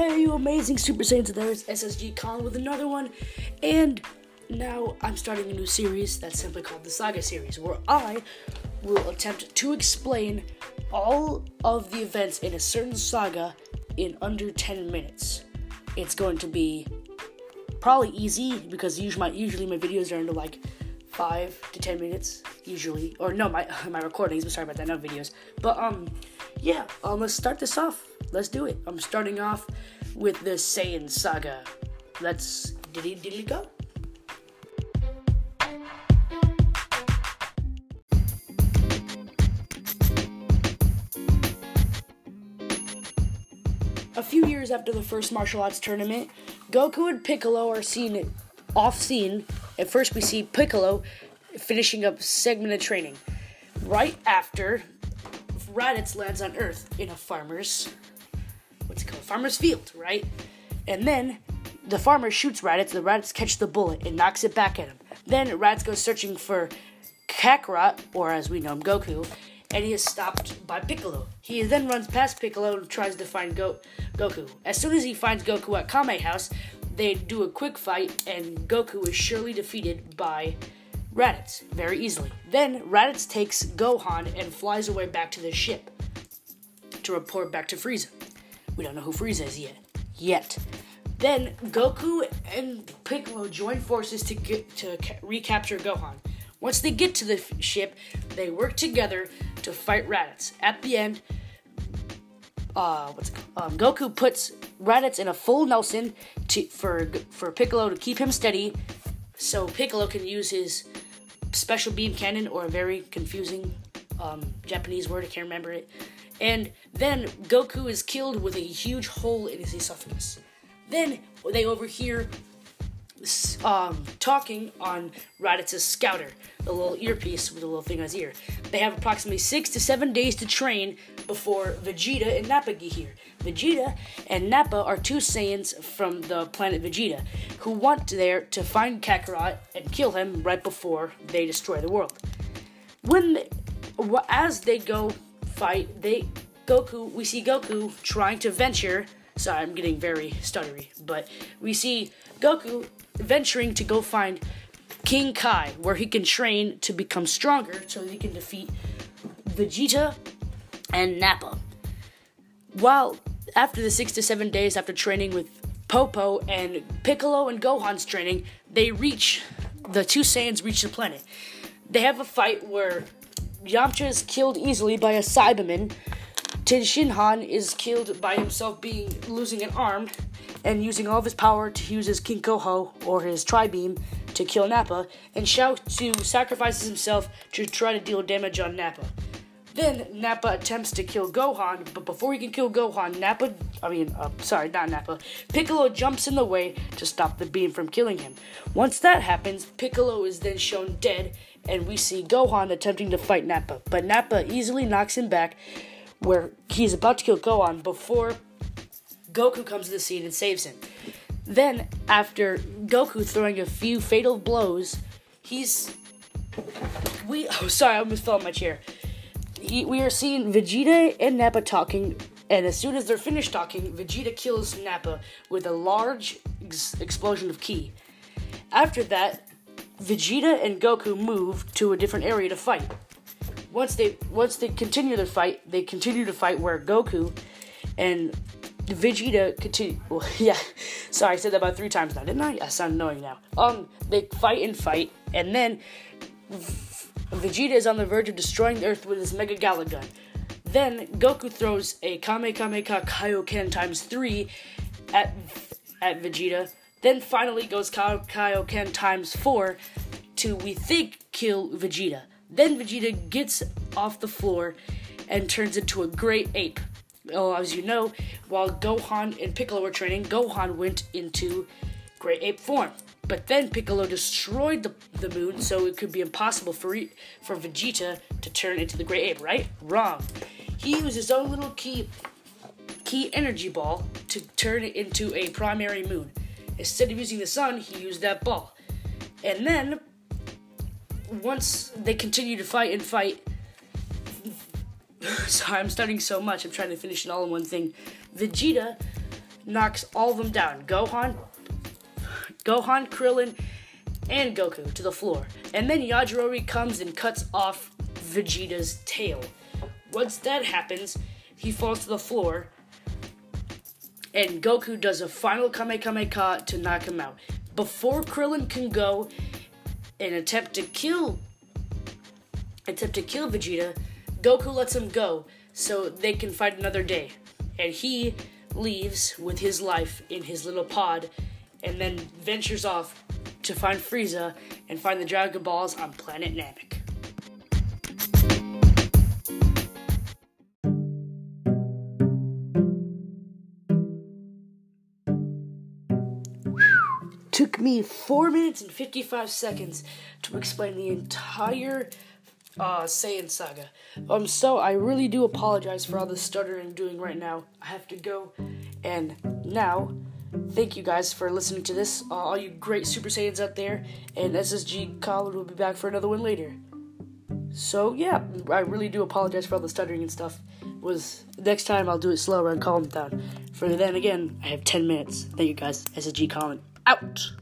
Hey, you amazing Super Saiyans, there is SSG Colin with another one, and now I'm starting a new series that's simply called the Saga series, where I will attempt to explain all of the events in a certain saga in under 10 minutes. It's going to be probably easy, because usually my videos are under like 5 to 10 minutes, usually, or no, my recordings, I'm sorry about that, not videos, but let's start this off. Let's do it. I'm starting off with the Saiyan Saga. Let's diddy go. A few years after the first martial arts tournament, Goku and Piccolo are seen off-scene. At first, we see Piccolo finishing up a segment of training. Right after, Raditz lands on Earth in a farmer's field, right? And then the farmer shoots Raditz, the Raditz catches the bullet and knocks it back at him. Then Raditz goes searching for Kakarot, or as we know him, Goku, and he is stopped by Piccolo. He then runs past Piccolo and tries to find Goku. As soon as he finds Goku at Kame House, they do a quick fight, and Goku is surely defeated by Raditz very easily. Then Raditz takes Gohan and flies away back to the ship to report back to Frieza. We don't know who Frieza is yet. Then Goku and Piccolo join forces to recapture Gohan. Once they get to the ship, they work together to fight Raditz. At the end, Goku puts Raditz in a full Nelson for Piccolo to keep him steady, so Piccolo can use his special beam cannon, or a very confusing Japanese word, I can't remember it. And then Goku is killed with a huge hole in his esophagus. Then they overhear talking on Raditz's scouter, the little earpiece with a little thing on his ear. They have approximately 6 to 7 days to train before Vegeta and Nappa get here. Vegeta and Nappa are two Saiyans from the planet Vegeta who want there to find Kakarot and kill him right before they destroy the world. As they go fight, we see Goku trying to venture. Sorry, I'm getting very stuttery, but we see Goku venturing to go find King Kai, where he can train to become stronger so he can defeat Vegeta and Nappa. While after the 6 to 7 days after training with Popo and Piccolo and Gohan's training, the two Saiyans reach the planet. They have a fight where Yamcha is killed easily by a Cyberman. Tenshinhan is killed by himself losing an arm and using all of his power to use his Kinkoho, or his Tri-Beam, to kill Nappa, and Shao Tzu sacrifices himself to try to deal damage on Nappa. Then Nappa attempts to kill Gohan, but before he can kill Gohan, Piccolo jumps in the way to stop the beam from killing him. Once that happens, Piccolo is then shown dead, and we see Gohan attempting to fight Nappa, but Nappa easily knocks him back, where he's about to kill Gohan before Goku comes to the scene and saves him. Then, after Goku throwing a few fatal blows, I almost fell on my chair. We are seeing Vegeta and Nappa talking, and as soon as they're finished talking, Vegeta kills Nappa with a large explosion of ki. After that, Vegeta and Goku move to a different area to fight. Once they continue their fight, they continue to fight where Goku and Vegeta continue. Well, yeah, sorry, I said that about 3 times now, didn't I? I sound annoying now. They fight, and then Vegeta is on the verge of destroying Earth with his Mega Gala Gun. Then Goku throws a Kamehameha Kaioken ×3 at Vegeta. Then finally goes Kaioken ×4 to, we think, kill Vegeta. Then Vegeta gets off the floor and turns into a great ape. Oh, as you know, while Gohan and Piccolo were training, Gohan went into great ape form. But then Piccolo destroyed the moon, so it could be impossible for Vegeta to turn into the great ape, right? Wrong. He used his own little key energy ball to turn it into a primary moon. Instead of using the sun, he used that ball. And then, once they continue to fight, sorry, I'm studying so much, I'm trying to finish it all in one thing. Vegeta knocks all of them down. Gohan, Krillin, and Goku to the floor. And then Yajirobe comes and cuts off Vegeta's tail. Once that happens, he falls to the floor, and Goku does a final Kamehameha to knock him out. Before Krillin can go and attempt to kill Vegeta, Goku lets him go so they can fight another day. And he leaves with his life in his little pod and then ventures off to find Frieza and find the Dragon Balls on Planet Namek. Took me 4 minutes and 55 seconds to explain the entire Saiyan Saga. So I really do apologize for all the stuttering I'm doing right now. I have to go. And now, thank you guys for listening to this, all you great Super Saiyans out there. And SSG Colin will be back for another one later. So yeah, I really do apologize for all the stuttering and stuff. Next time I'll do it slower and calm down. For then again, I have 10 minutes. Thank you guys. SSG Colin. Out.